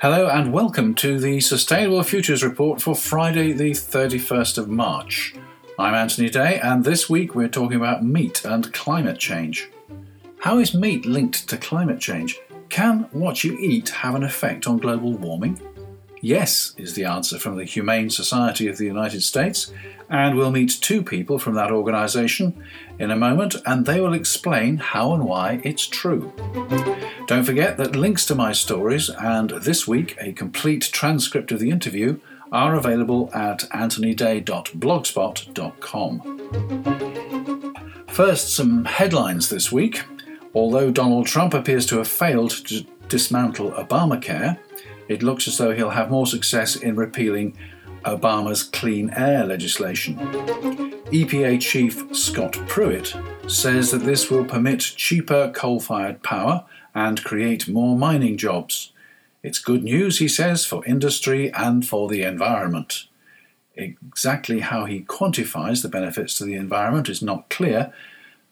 Hello and welcome to the Sustainable Futures Report for Friday the 31st of March. I'm Anthony Day and this week we're talking about meat and climate change. How is meat linked to climate change? Can what you eat have an effect on global warming? Yes, is the answer from the Humane Society of the United States, and we'll meet two people from that organisation in a moment and they will explain how and why it's true. Don't forget that links to my stories and this week a complete transcript of the interview are available at anthonyday.blogspot.com. First, some headlines this week. Although Donald Trump appears to have failed to dismantle Obamacare, it looks as though he'll have more success in repealing Obama's clean air legislation. EPA Chief Scott Pruitt says that this will permit cheaper coal-fired power and create more mining jobs. It's good news, he says, for industry and for the environment. Exactly how he quantifies the benefits to the environment is not clear,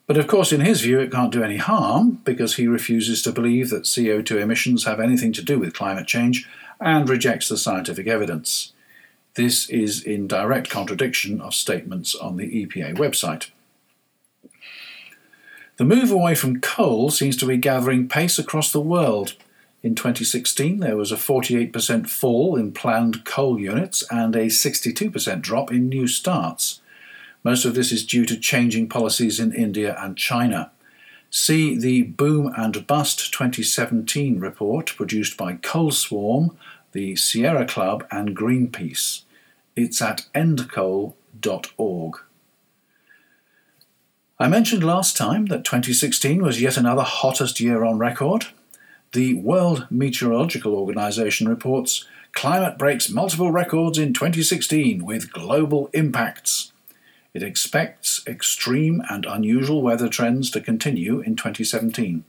but of course in his view it can't do any harm because he refuses to believe that CO2 emissions have anything to do with climate change and rejects the scientific evidence. This is in direct contradiction of statements on the EPA website. The move away from coal seems to be gathering pace across the world. In 2016, there was a 48% fall in planned coal units and a 62% drop in new starts. Most of this is due to changing policies in India and China. See the Boom and Bust 2017 report produced by Coal Swarm, the Sierra Club and Greenpeace. It's at endcoal.org. I mentioned last time that 2016 was yet another hottest year on record. The World Meteorological Organization reports climate breaks multiple records in 2016 with global impacts. It expects extreme and unusual weather trends to continue in 2017.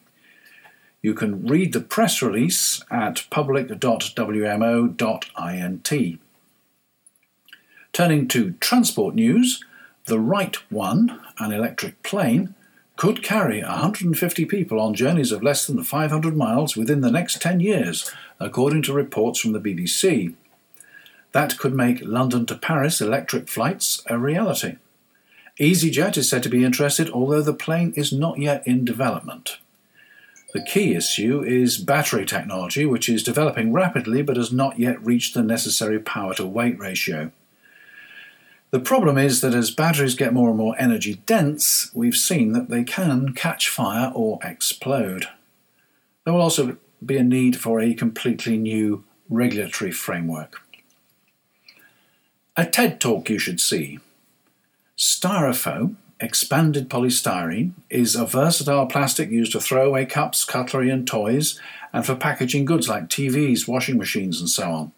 You can read the press release at public.wmo.int. Turning to transport news, the Wright One, an electric plane, could carry 150 people on journeys of less than 500 miles within the next 10 years, according to reports from the BBC. That could make London to Paris electric flights a reality. EasyJet is said to be interested, although the plane is not yet in development. The key issue is battery technology, which is developing rapidly but has not yet reached the necessary power-to-weight ratio. The problem is that as batteries get more and more energy dense, we've seen that they can catch fire or explode. There will also be a need for a completely new regulatory framework. A TED talk you should see. Styrofoam, expanded polystyrene, is a versatile plastic used to throw away cups, cutlery and toys and for packaging goods like TVs, washing machines and so on.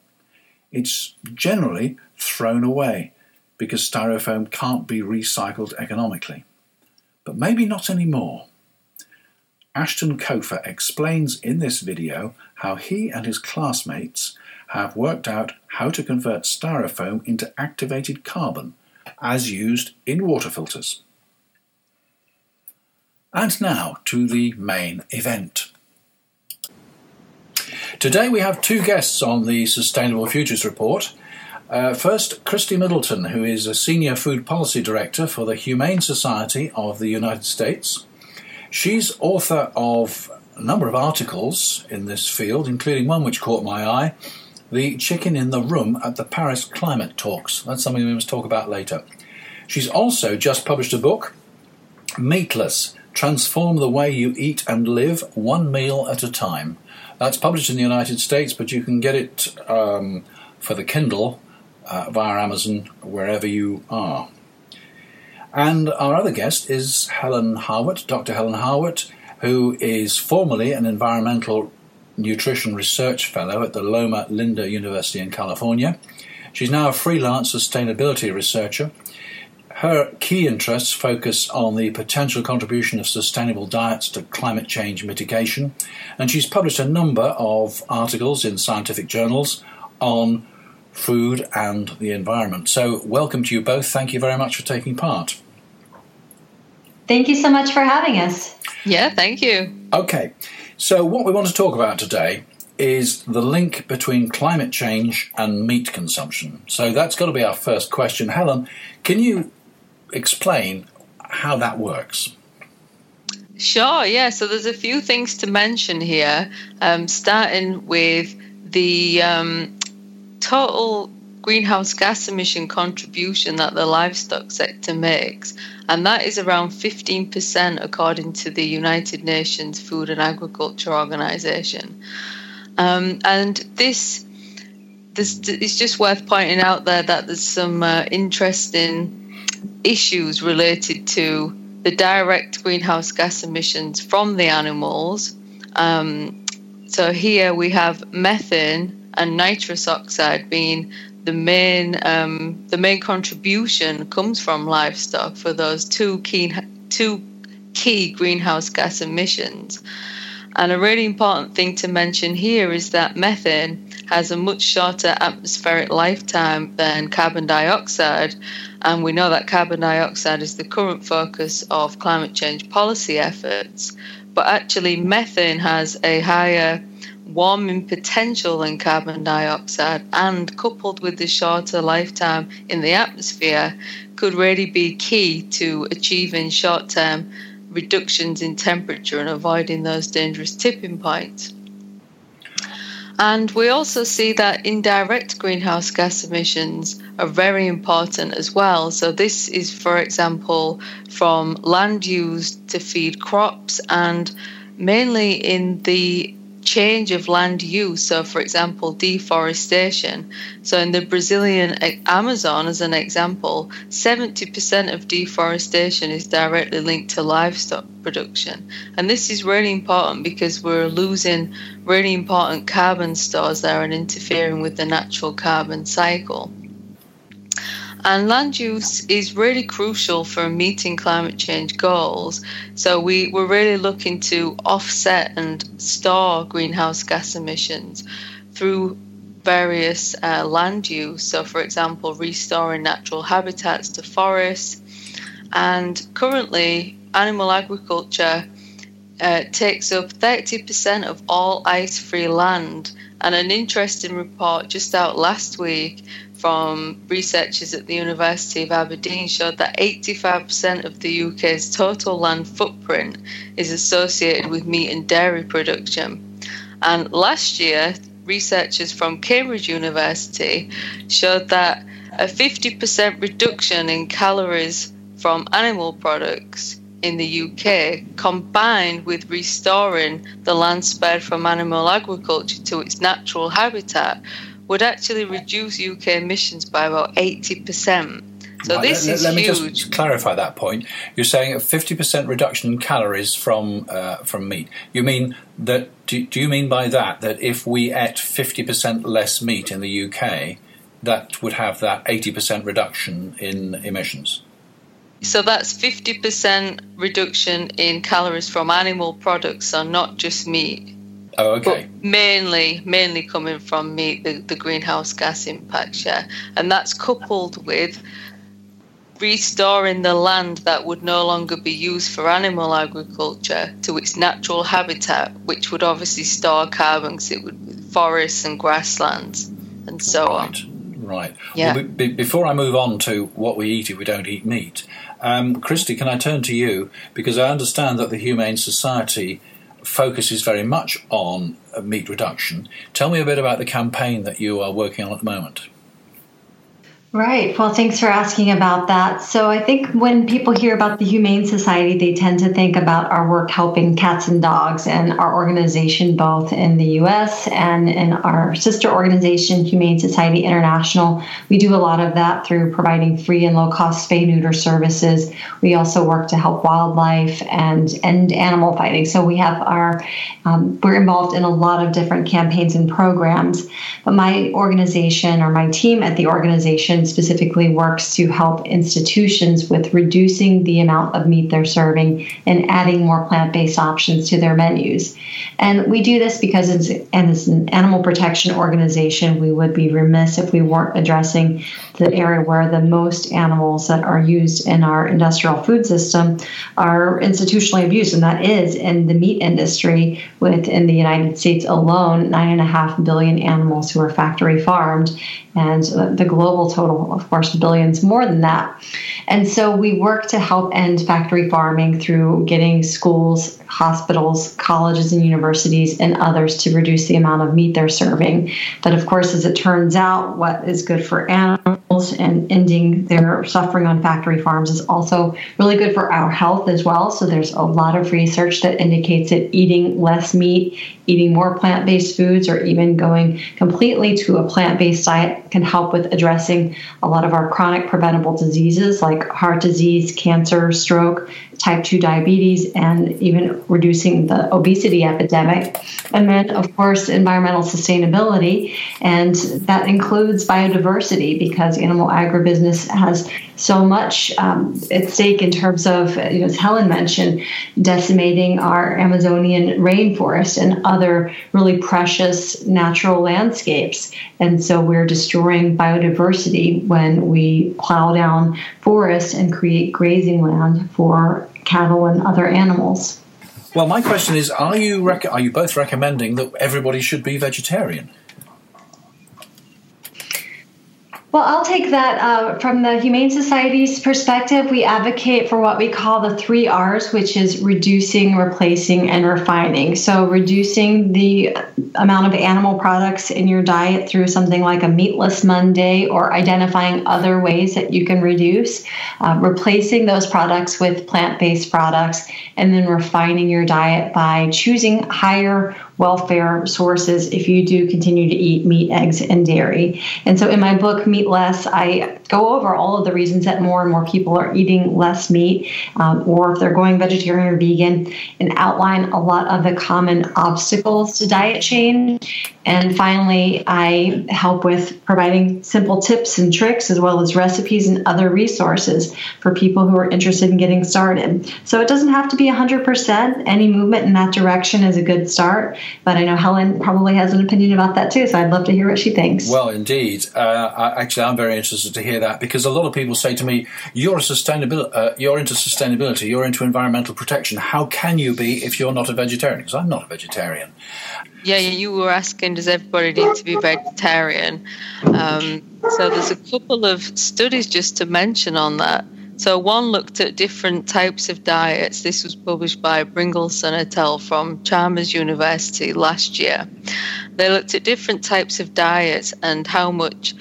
It's generally thrown away because styrofoam can't be recycled economically. But maybe not anymore. Ashton Kofa explains in this video how he and his classmates have worked out how to convert styrofoam into activated carbon as used in water filters. And now to the main event. Today we have two guests on the Sustainable Futures Report. First, Kristie Middleton, who is a Senior Food Policy Director for the Humane Society of the United States. She's author of a number of articles in this field, including one which caught my eye, The Chicken in the Room at the Paris Climate Talks. That's something we must talk about later. She's also just published a book, Meatless, Transform the Way You Eat and Live, One Meal at a Time. That's published in the United States, but you can get it for the Kindle via Amazon, wherever you are. And our other guest is Helen Harwatt, Dr. Helen Harwatt, who is formerly an environmental nutrition research fellow at the Loma Linda University in California. She's now a freelance sustainability researcher. Her key interests focus on the potential contribution of sustainable diets to climate change mitigation, and she's published a number of articles in scientific journals on food and the environment. So welcome to you both. Thank you very much for taking part. Thank you so much for having us. Yeah, thank you. Okay, so what we want to talk about today is the link between climate change and meat consumption. So that's got to be our first question. Helen, can you explain how that works? Sure, yeah. So there's a few things to mention here, starting with the total greenhouse gas emission contribution that the livestock sector makes. And that is around 15% according to the United Nations Food and Agriculture Organization. It's just worth pointing out there that there's some interesting issues related to the direct greenhouse gas emissions from the animals. So here we have methane and nitrous oxide being the main contribution comes from livestock for those two key greenhouse gas emissions. And a really important thing to mention here is that methane has a much shorter atmospheric lifetime than carbon dioxide. And we know that carbon dioxide is the current focus of climate change policy efforts. But actually, methane has a higher warming potential than carbon dioxide, and coupled with the shorter lifetime in the atmosphere, could really be key to achieving short-term reductions in temperature and avoiding those dangerous tipping points. And we also see that indirect greenhouse gas emissions are very important as well. So this is, for example, from land used to feed crops, and mainly in the change of land use. So, for example, deforestation. So in the Brazilian Amazon, as an example, 70% of deforestation is directly linked to livestock production. And this is really important because we're losing really important carbon stores there and interfering with the natural carbon cycle. And land use is really crucial for meeting climate change goals. So we're really looking to offset and store greenhouse gas emissions through various land use. So, for example, restoring natural habitats to forests. And currently, animal agriculture takes up 30% of all ice-free land. And an interesting report just out last week from researchers at the University of Aberdeen showed that 85% of the UK's total land footprint is associated with meat and dairy production. And last year, researchers from Cambridge University showed that a 50% reduction in calories from animal products in the UK, combined with restoring the land spared from animal agriculture to its natural habitat, would actually reduce UK emissions by about 80%. So this is huge. Let me just clarify that point. You're saying a 50% reduction in calories from meat. You mean that? Do you mean by that if we ate 50% less meat in the UK, that would have that 80% reduction in emissions? So that's 50% reduction in calories from animal products, so not just meat. Oh, okay. But mainly coming from meat, the greenhouse gas impact, yeah. And that's coupled with restoring the land that would no longer be used for animal agriculture to its natural habitat, which would obviously store carbon because it would be forests and grasslands and so on. Right. Yeah. Well, before I move on to what we eat if we don't eat meat, Kristie, can I turn to you? Because I understand that the Humane Society focuses very much on meat reduction. Tell me a bit about the campaign that you are working on at the moment. Right. Well, thanks for asking about that. So I think when people hear about the Humane Society, they tend to think about our work helping cats and dogs, and our organization both in the U.S. and in our sister organization, Humane Society International. We do a lot of that through providing free and low-cost spay-neuter services. We also work to help wildlife and end animal fighting. So we have we're involved in a lot of different campaigns and programs. But my organization, or my team at the organization, specifically works to help institutions with reducing the amount of meat they're serving and adding more plant-based options to their menus. And we do this because as an animal protection organization, we would be remiss if we weren't addressing the area where the most animals that are used in our industrial food system are institutionally abused, and that is in the meat industry. Within the United States alone, 9.5 billion animals who are factory farmed, and the global total, of course, billions more than that. And so we work to help end factory farming through getting schools, hospitals, colleges, and universities, and others to reduce the amount of meat they're serving. But of course, as it turns out, what is good for animals and ending their suffering on factory farms is also really good for our health as well. So there's a lot of research that indicates that eating less meat, eating more plant-based foods, or even going completely to a plant-based diet can help with addressing a lot of our chronic preventable diseases like heart disease, cancer, stroke, type 2 diabetes, and even reducing the obesity epidemic. And then, of course, environmental sustainability, and that includes biodiversity, because animal agribusiness has so much at stake in terms of, as Helen mentioned, decimating our Amazonian rainforest and other really precious natural landscapes. And so we're destroying biodiversity when we plow down forests and create grazing land for cattle and other animals. Well, my question is, are you both recommending that everybody should be vegetarian? Well, I'll take that from the Humane Society's perspective. We advocate for what we call the 3 R's, which is reducing, replacing, and refining. So reducing the amount of animal products in your diet through something like a meatless Monday, or identifying other ways that you can reduce, replacing those products with plant-based products, and then refining your diet by choosing higher welfare sources if you do continue to eat meat, eggs, and dairy. And so in my book, Meat Less, I go over all of the reasons that more and more people are eating less meat, or if they're going vegetarian or vegan, and outline a lot of the common obstacles to diet change. And finally, I help with providing simple tips and tricks, as well as recipes and other resources for people who are interested in getting started. So it doesn't have to be 100%. Any movement in that direction is a good start. But I know Helen probably has an opinion about that too, so I'd love to hear what she thinks. Well, indeed. I'm very interested to hear that, because a lot of people say to me, you're into sustainability, you're into environmental protection. How can you be if you're not a vegetarian? Because I'm not a vegetarian. Yeah, you were asking, does everybody need to be vegetarian? So there's a couple of studies just to mention on that. So one looked at different types of diets. This was published by Bringleson et al. From Chalmers University last year. They looked at different types of diets and how much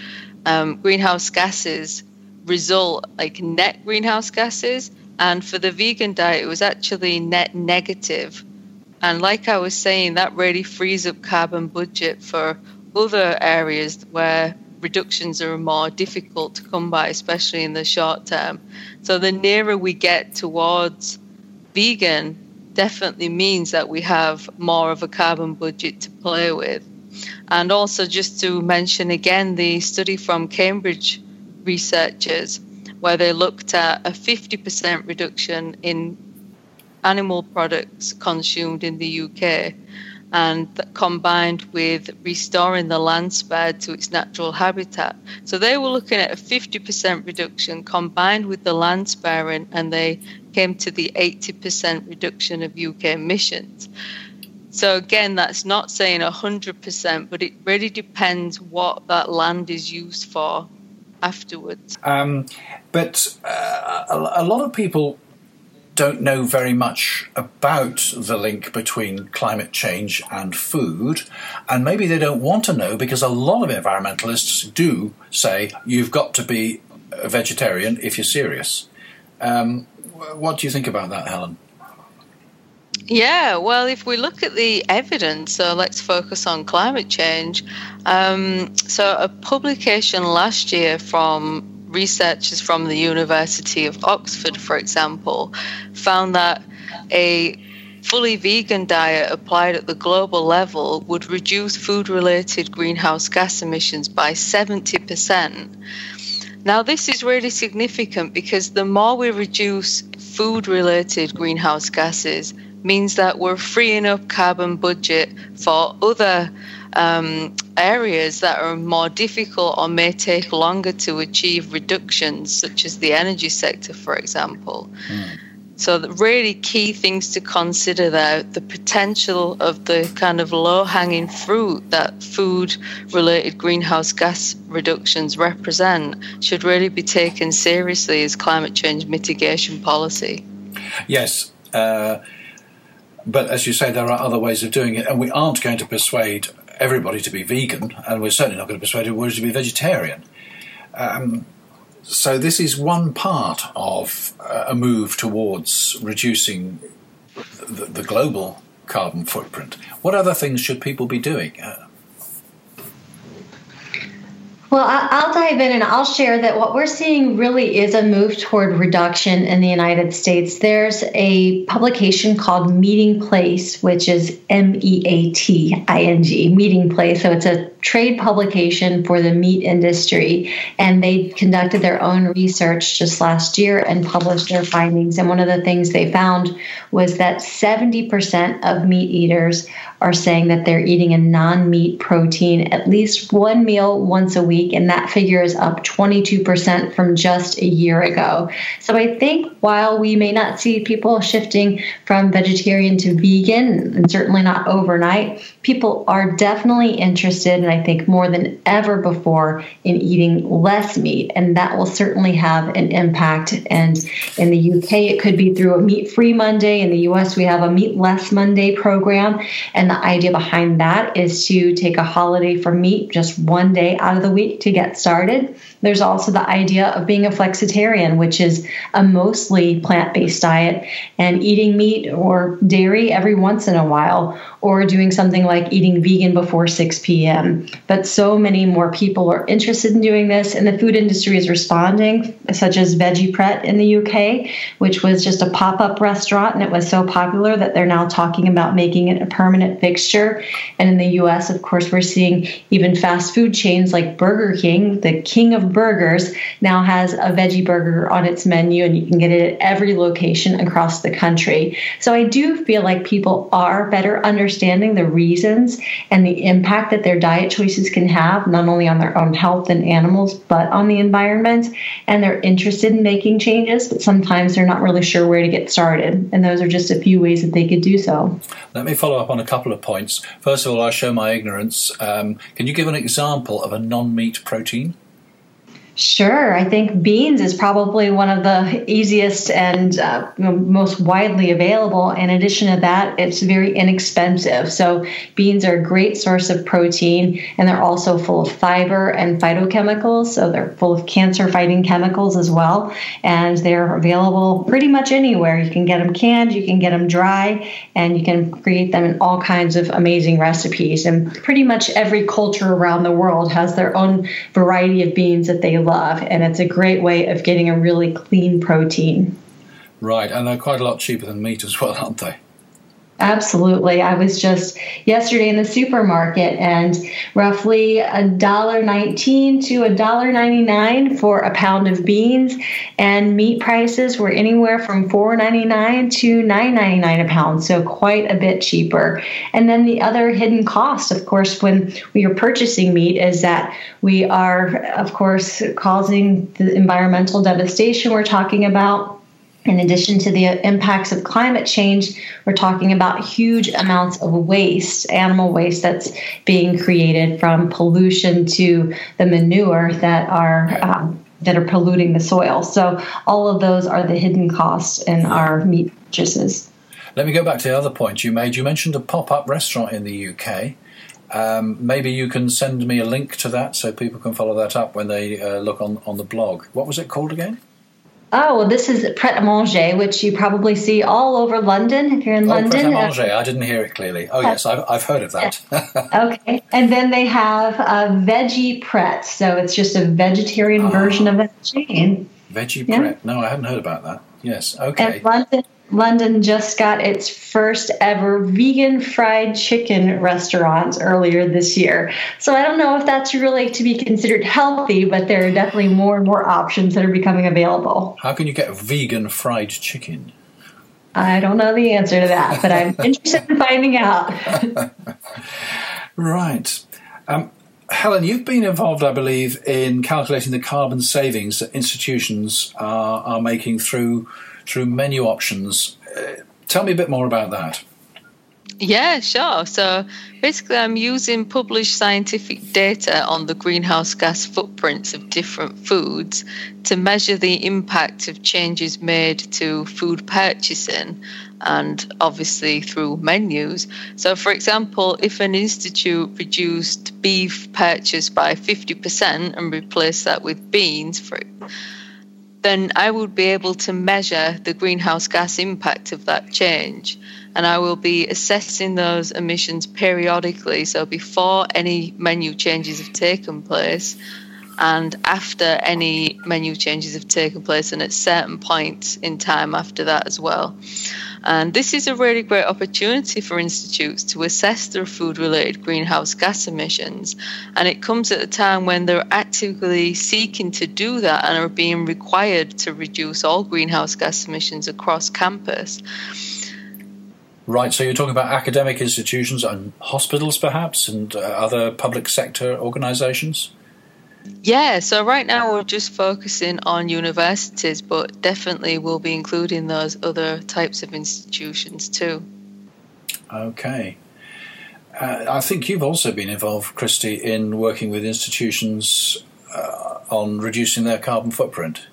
greenhouse gases result, like net greenhouse gases. And for the vegan diet, it was actually net negative. And like I was saying, that really frees up carbon budget for other areas where reductions are more difficult to come by, especially in the short term. So the nearer we get towards vegan definitely means that we have more of a carbon budget to play with. And also just to mention again the study from Cambridge researchers, where they looked at a 50% reduction in animal products consumed in the UK, and that combined with restoring the land spared to its natural habitat. So they were looking at a 50% reduction combined with the land sparing, and they came to the 80% reduction of UK emissions. So again, that's not saying 100%, but it really depends what that land is used for afterwards. But a lot of people don't know very much about the link between climate change and food, and maybe they don't want to know, because a lot of environmentalists do say you've got to be a vegetarian if you're serious. What do you think about that, Helen? Yeah, well, if we look at the evidence, so let's focus on climate change. So a publication last year from researchers from the University of Oxford, for example, found that a fully vegan diet applied at the global level would reduce food-related greenhouse gas emissions by 70%. Now, this is really significant, because the more we reduce food-related greenhouse gases means that we're freeing up carbon budget for other areas that are more difficult or may take longer to achieve reductions, such as the energy sector, for example. Mm. So the really key things to consider there, the potential of the kind of low-hanging fruit that food-related greenhouse gas reductions represent, should really be taken seriously as climate change mitigation policy. Yes, but as you say, there are other ways of doing it, and we aren't going to persuade everybody to be vegan, and we're certainly not going to persuade everybody to be vegetarian. So this is one part of a move towards reducing the global carbon footprint. What other things should people be doing? Well, I'll dive in and I'll share that what we're seeing really is a move toward reduction in the United States. There's a publication called Meeting Place, which is MEATING, Meeting Place. So it's a trade publication for the meat industry, and they conducted their own research just last year and published their findings. And one of the things they found was that 70% of meat eaters are saying that they're eating a non-meat protein at least one meal once a week, and that figure is up 22% from just a year ago. So I think while we may not see people shifting from vegetarian to vegan, and certainly not overnight, people are definitely interested, and I think more than ever before, in eating less meat, and that will certainly have an impact. And in the UK, it could be through a meat-free Monday. In the US, we have a meat-less Monday program, and the idea behind that is to take a holiday for meat just one day out of the week to get started. There's also the idea of being a flexitarian, which is a mostly plant-based diet, and eating meat or dairy every once in a while, or doing something like eating vegan before 6 p.m. But so many more people are interested in doing this, and the food industry is responding, such as Veggie Pret in the UK, which was just a pop-up restaurant, and it was so popular that they're now talking about making it a permanent fixture. And in the U.S., of course, we're seeing even fast food chains like Burger King, the king of burgers, now has a veggie burger on its menu, and you can get it at every location across the country. So I do feel like people are better understanding the reasons and the impact that their diet choices can have, not only on their own health and animals, but on the environment. And they're interested in making changes, but sometimes they're not really sure where to get started. And those are just a few ways that they could do so. Let me follow up on a couple of points. First of all, I show my ignorance. Can you give an example of a non-meat protein? Sure. I think beans is probably one of the easiest and most widely available. In addition to that, it's very inexpensive. So beans are a great source of protein, and they're also full of fiber and phytochemicals. So they're full of cancer-fighting chemicals as well. And they're available pretty much anywhere. You can get them canned, you can get them dry, and you can create them in all kinds of amazing recipes. And pretty much every culture around the world has their own variety of beans that they love, and it's a great way of getting a really clean protein. Right, and they're quite a lot cheaper than meat as well, aren't they? Absolutely. I was just yesterday in the supermarket, and roughly $1.19 to $1.99 for a pound of beans, and meat prices were anywhere from $4.99 to $9.99 a pound, so quite a bit cheaper. And then the other hidden cost, of course, when we are purchasing meat is that we are, of course, causing the environmental devastation we're talking about. In addition to the impacts of climate change, we're talking about huge amounts of waste, animal waste that's being created from pollution to the manure that are polluting the soil. So all of those are the hidden costs in our meat purchases. Let me go back to the other point you made. You mentioned a pop-up restaurant in the UK. Maybe you can send me a link to that so people can follow that up when they look on the blog. What was it called again? Oh, well, this is Pret à Manger, which you probably see all over London if you're in London. Pret à Manger, I didn't hear it clearly. Oh, yes, I've heard of that. Okay, and then they have a Veggie Pret, so it's just a vegetarian version of that chain. Veggie Pret, no, I haven't heard about that. Yes, okay. And London just got its first ever vegan fried chicken restaurant earlier this year. So I don't know if that's really to be considered healthy, but there are definitely more and more options that are becoming available. How can you get vegan fried chicken? I don't know the answer to that, but I'm interested in finding out. Right. Helen, you've been involved, I believe, in calculating the carbon savings that institutions are making through menu options. Tell me a bit more about that. Yeah, sure. So basically I'm using published scientific data on the greenhouse gas footprints of different foods to measure the impact of changes made to food purchasing and obviously through menus. So for example, if an institute reduced beef purchase by 50% and replaced that with beans, then I would be able to measure the greenhouse gas impact of that change. And I will be assessing those emissions periodically, so before any menu changes have taken place and after any menu changes have taken place, and at certain points in time after that as well. And this is a really great opportunity for institutes to assess their food-related greenhouse gas emissions. And it comes at a time when they're actively seeking to do that and are being required to reduce all greenhouse gas emissions across campus. Right, so you're talking about academic institutions and hospitals perhaps and other public sector organisations? Yeah, so right now we're just focusing on universities, but definitely we'll be including those other types of institutions too. Okay. I think you've also been involved, Kristie, in working with institutions on reducing their carbon footprint.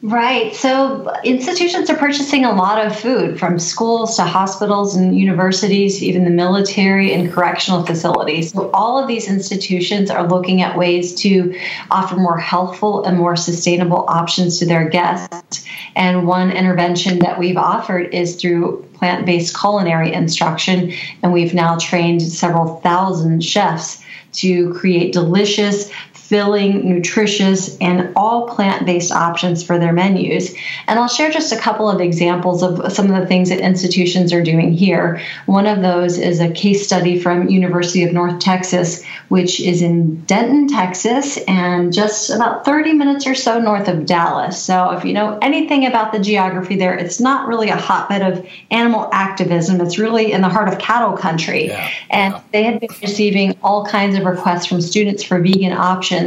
Right. So institutions are purchasing a lot of food from schools to hospitals and universities, even the military and correctional facilities. So all of these institutions are looking at ways to offer more healthful and more sustainable options to their guests. And one intervention that we've offered is through plant-based culinary instruction. And we've now trained several thousand chefs to create delicious, filling, nutritious, and all plant-based options for their menus. And I'll share just a couple of examples of some of the things that institutions are doing here. One of those is a case study from University of North Texas, which is in Denton, Texas, and just about 30 minutes or so north of Dallas. So if you know anything about the geography there, it's not really a hotbed of animal activism. It's really in the heart of cattle country. Yeah, and they had been receiving all kinds of requests from students for vegan options.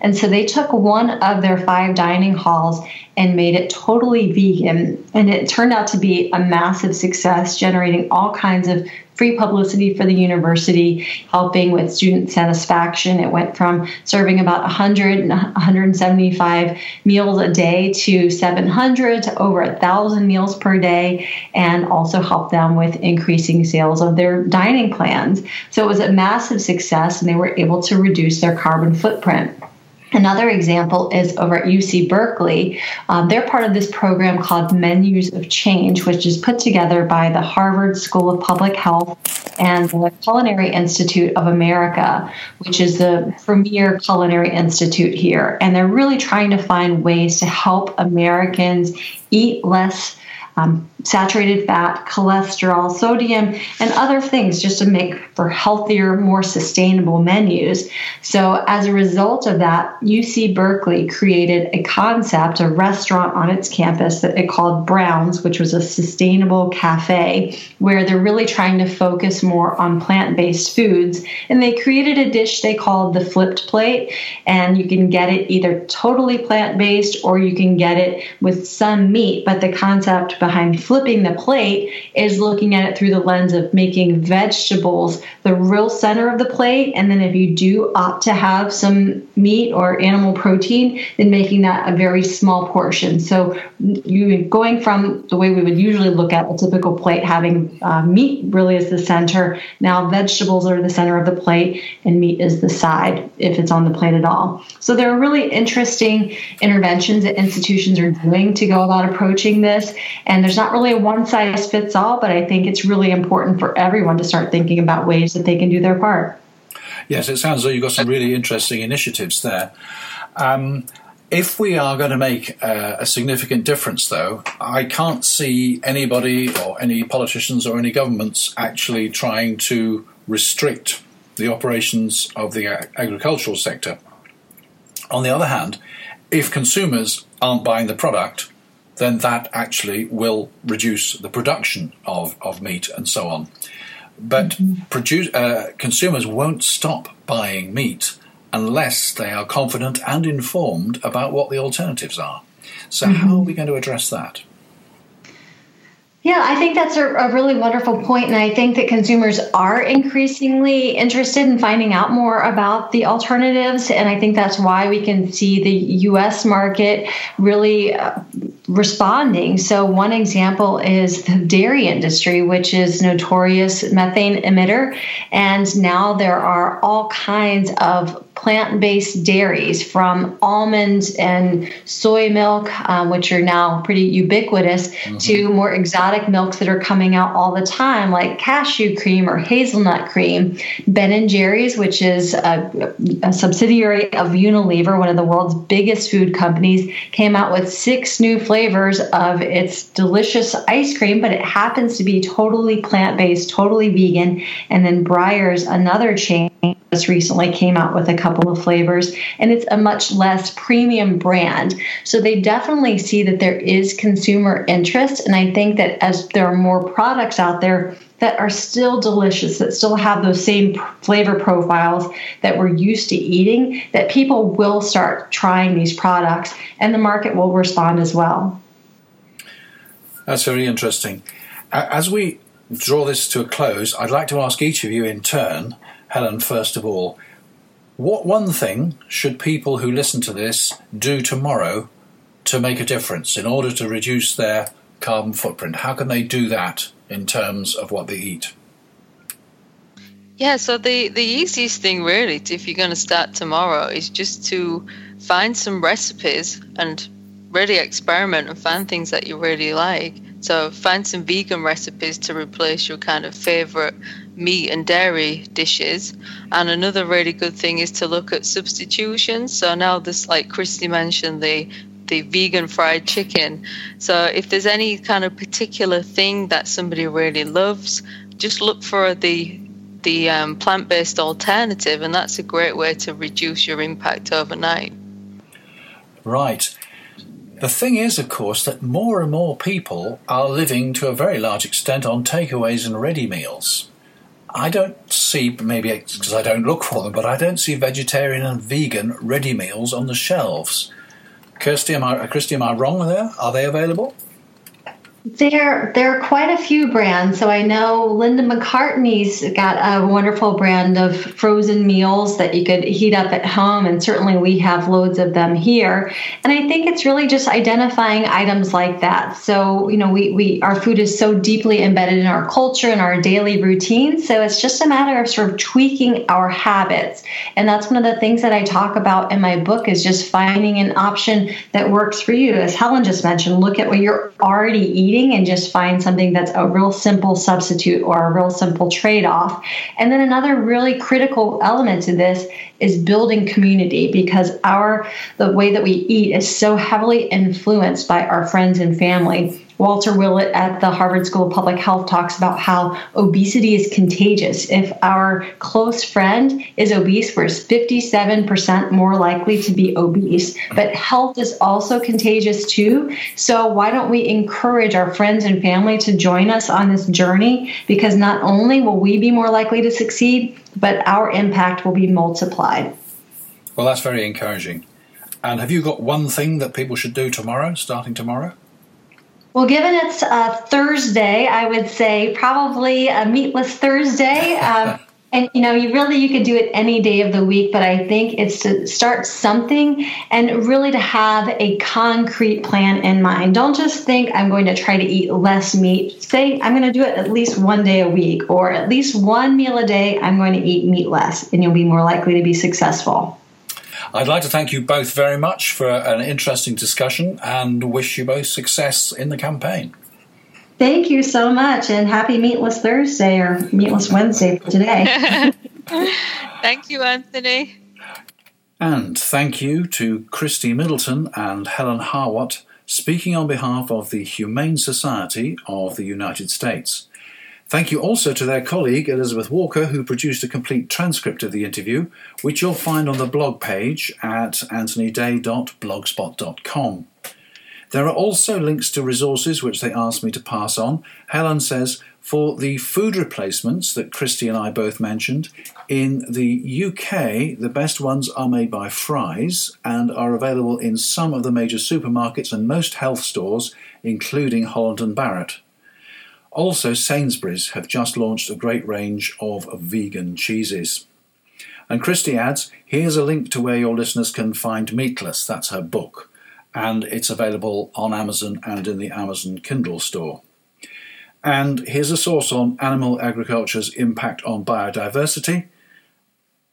And so they took one of their 5 dining halls and made it totally vegan. And it turned out to be a massive success, generating all kinds of free publicity for the university, helping with student satisfaction. It went from serving about 100 and 175 meals a day to 700 to over 1,000 meals per day, and also helped them with increasing sales of their dining plans. So it was a massive success, and they were able to reduce their carbon footprint. Another example is over at UC Berkeley. They're part of this program called Menus of Change, which is put together by the Harvard School of Public Health and the Culinary Institute of America, which is the premier culinary institute here. And they're really trying to find ways to help Americans eat less saturated fat, cholesterol, sodium, and other things just to make for healthier, more sustainable menus. So as a result of that, UC Berkeley created a concept, a restaurant on its campus that it called Brown's, which was a sustainable cafe, where they're really trying to focus more on plant-based foods. And they created a dish they called the flipped plate, and you can get it either totally plant-based or you can get it with some meat, but the concept behind flipping the plate is looking at it through the lens of making vegetables the real center of the plate. And then if you do opt to have some meat or animal protein, then making that a very small portion. So you're going from the way we would usually look at a typical plate, having meat really as the center. Now vegetables are the center of the plate and meat is the side, if it's on the plate at all. So there are really interesting interventions that institutions are doing to go about approaching this. And there's not really a one-size-fits-all, but I think it's really important for everyone to start thinking about ways that they can do their part. Yes, it sounds like you've got some really interesting initiatives there. If we are going to make a significant difference, though, I can't see anybody or any politicians or any governments actually trying to restrict the operations of the agricultural sector. On the other hand, if consumers aren't buying the product, then that actually will reduce the production of meat and so on. But consumers won't stop buying meat unless they are confident and informed about what the alternatives are. So how are we going to address that? Yeah, I think that's a really wonderful point, and I think that consumers are increasingly interested in finding out more about the alternatives, and I think that's why we can see the U.S. market really responding. So one example is the dairy industry, which is notorious methane emitter, and now there are all kinds of plant-based dairies from almonds and soy milk, which are now pretty ubiquitous, to more exotic milks that are coming out all the time, like cashew cream or hazelnut cream. Ben & Jerry's, which is a subsidiary of Unilever, one of the world's biggest food companies, came out with 6 new flavors of its delicious ice cream, but it happens to be totally plant-based, totally vegan. And then Breyer's, another chain, just recently came out with a couple of flavors, and it's a much less premium brand. So they definitely see that there is consumer interest, and I think that as there are more products out there that are still delicious, that still have those same flavor profiles that we're used to eating, that people will start trying these products, and the market will respond as well. That's very interesting. As we draw this to a close, I'd like to ask each of you in turn, Helen, first of all, what one thing should people who listen to this do tomorrow to make a difference in order to reduce their carbon footprint? How can they do that in terms of what they eat? Yeah, so the easiest thing really, if you're going to start tomorrow, is just to find some recipes and really experiment and find things that you really like. So find some vegan recipes to replace your kind of favourite meat and dairy dishes. And another really good thing is to look at substitutions. So now this, like Kristie mentioned, the vegan fried chicken. So if there's any kind of particular thing that somebody really loves, just look for the plant-based alternative, and that's a great way to reduce your impact overnight. Right. The thing is, of course, that more and more people are living to a very large extent on takeaways and ready meals. I don't see, maybe it's because I don't look for them, but I don't see vegetarian and vegan ready meals on the shelves. Kristie, am I wrong there? Are they available? There are quite a few brands. So I know Linda McCartney's got a wonderful brand of frozen meals that you could heat up at home, and certainly we have loads of them here. And I think it's really just identifying items like that. So, you know, we our food is so deeply embedded in our culture and our daily routine. So it's just a matter of sort of tweaking our habits. And that's one of the things that I talk about in my book, is just finding an option that works for you. As Helen just mentioned, look at what you're already eating and just find something that's a real simple substitute or a real simple trade-off. And then another really critical element to this is building community, because the way that we eat is so heavily influenced by our friends and family. Walter Willett at the Harvard School of Public Health talks about how obesity is contagious. If our close friend is obese, we're 57% more likely to be obese. But health is also contagious too. So why don't we encourage our friends and family to join us on this journey? Because not only will we be more likely to succeed, but our impact will be multiplied. Well, that's very encouraging. And have you got one thing that people should do tomorrow, starting tomorrow? Well, given it's Thursday, I would say probably a meatless Thursday. And, you know, you could do it any day of the week, but I think it's to start something and really to have a concrete plan in mind. Don't just think I'm going to try to eat less meat. Say I'm going to do it at least one day a week, or at least one meal a day I'm going to eat meat less, and you'll be more likely to be successful. I'd like to thank you both very much for an interesting discussion and wish you both success in the campaign. Thank you so much, and happy Meatless Thursday, or Meatless Wednesday for today. Thank you, Anthony. And thank you to Kristie Middleton and Helen Harwatt, speaking on behalf of the Humane Society of the United States. Thank you also to their colleague, Elizabeth Walker, who produced a complete transcript of the interview, which you'll find on the blog page at anthonyday.blogspot.com. There are also links to resources which they asked me to pass on. Helen says, for the food replacements that Kristie and I both mentioned, in the UK, the best ones are made by Fry's and are available in some of the major supermarkets and most health stores, including Holland & Barrett. Also, Sainsbury's have just launched a great range of vegan cheeses. And Kristie adds, here's a link to where your listeners can find Meatless, that's her book, and it's available on Amazon and in the Amazon Kindle store. And here's a source on animal agriculture's impact on biodiversity.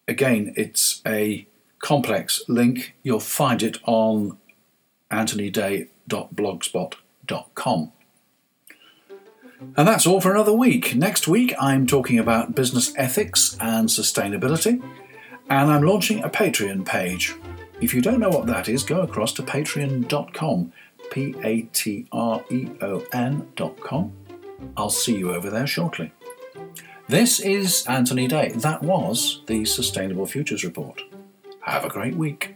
Again, it's a complex link. You'll find it on anthonyday.blogspot.com. And that's all for another week. Next week, I'm talking about business ethics and sustainability, and I'm launching a Patreon page. If you don't know what that is, go across to patreon.com, patreon.com. I'll see you over there shortly. This is Anthony Day. That was the Sustainable Futures Report. Have a great week.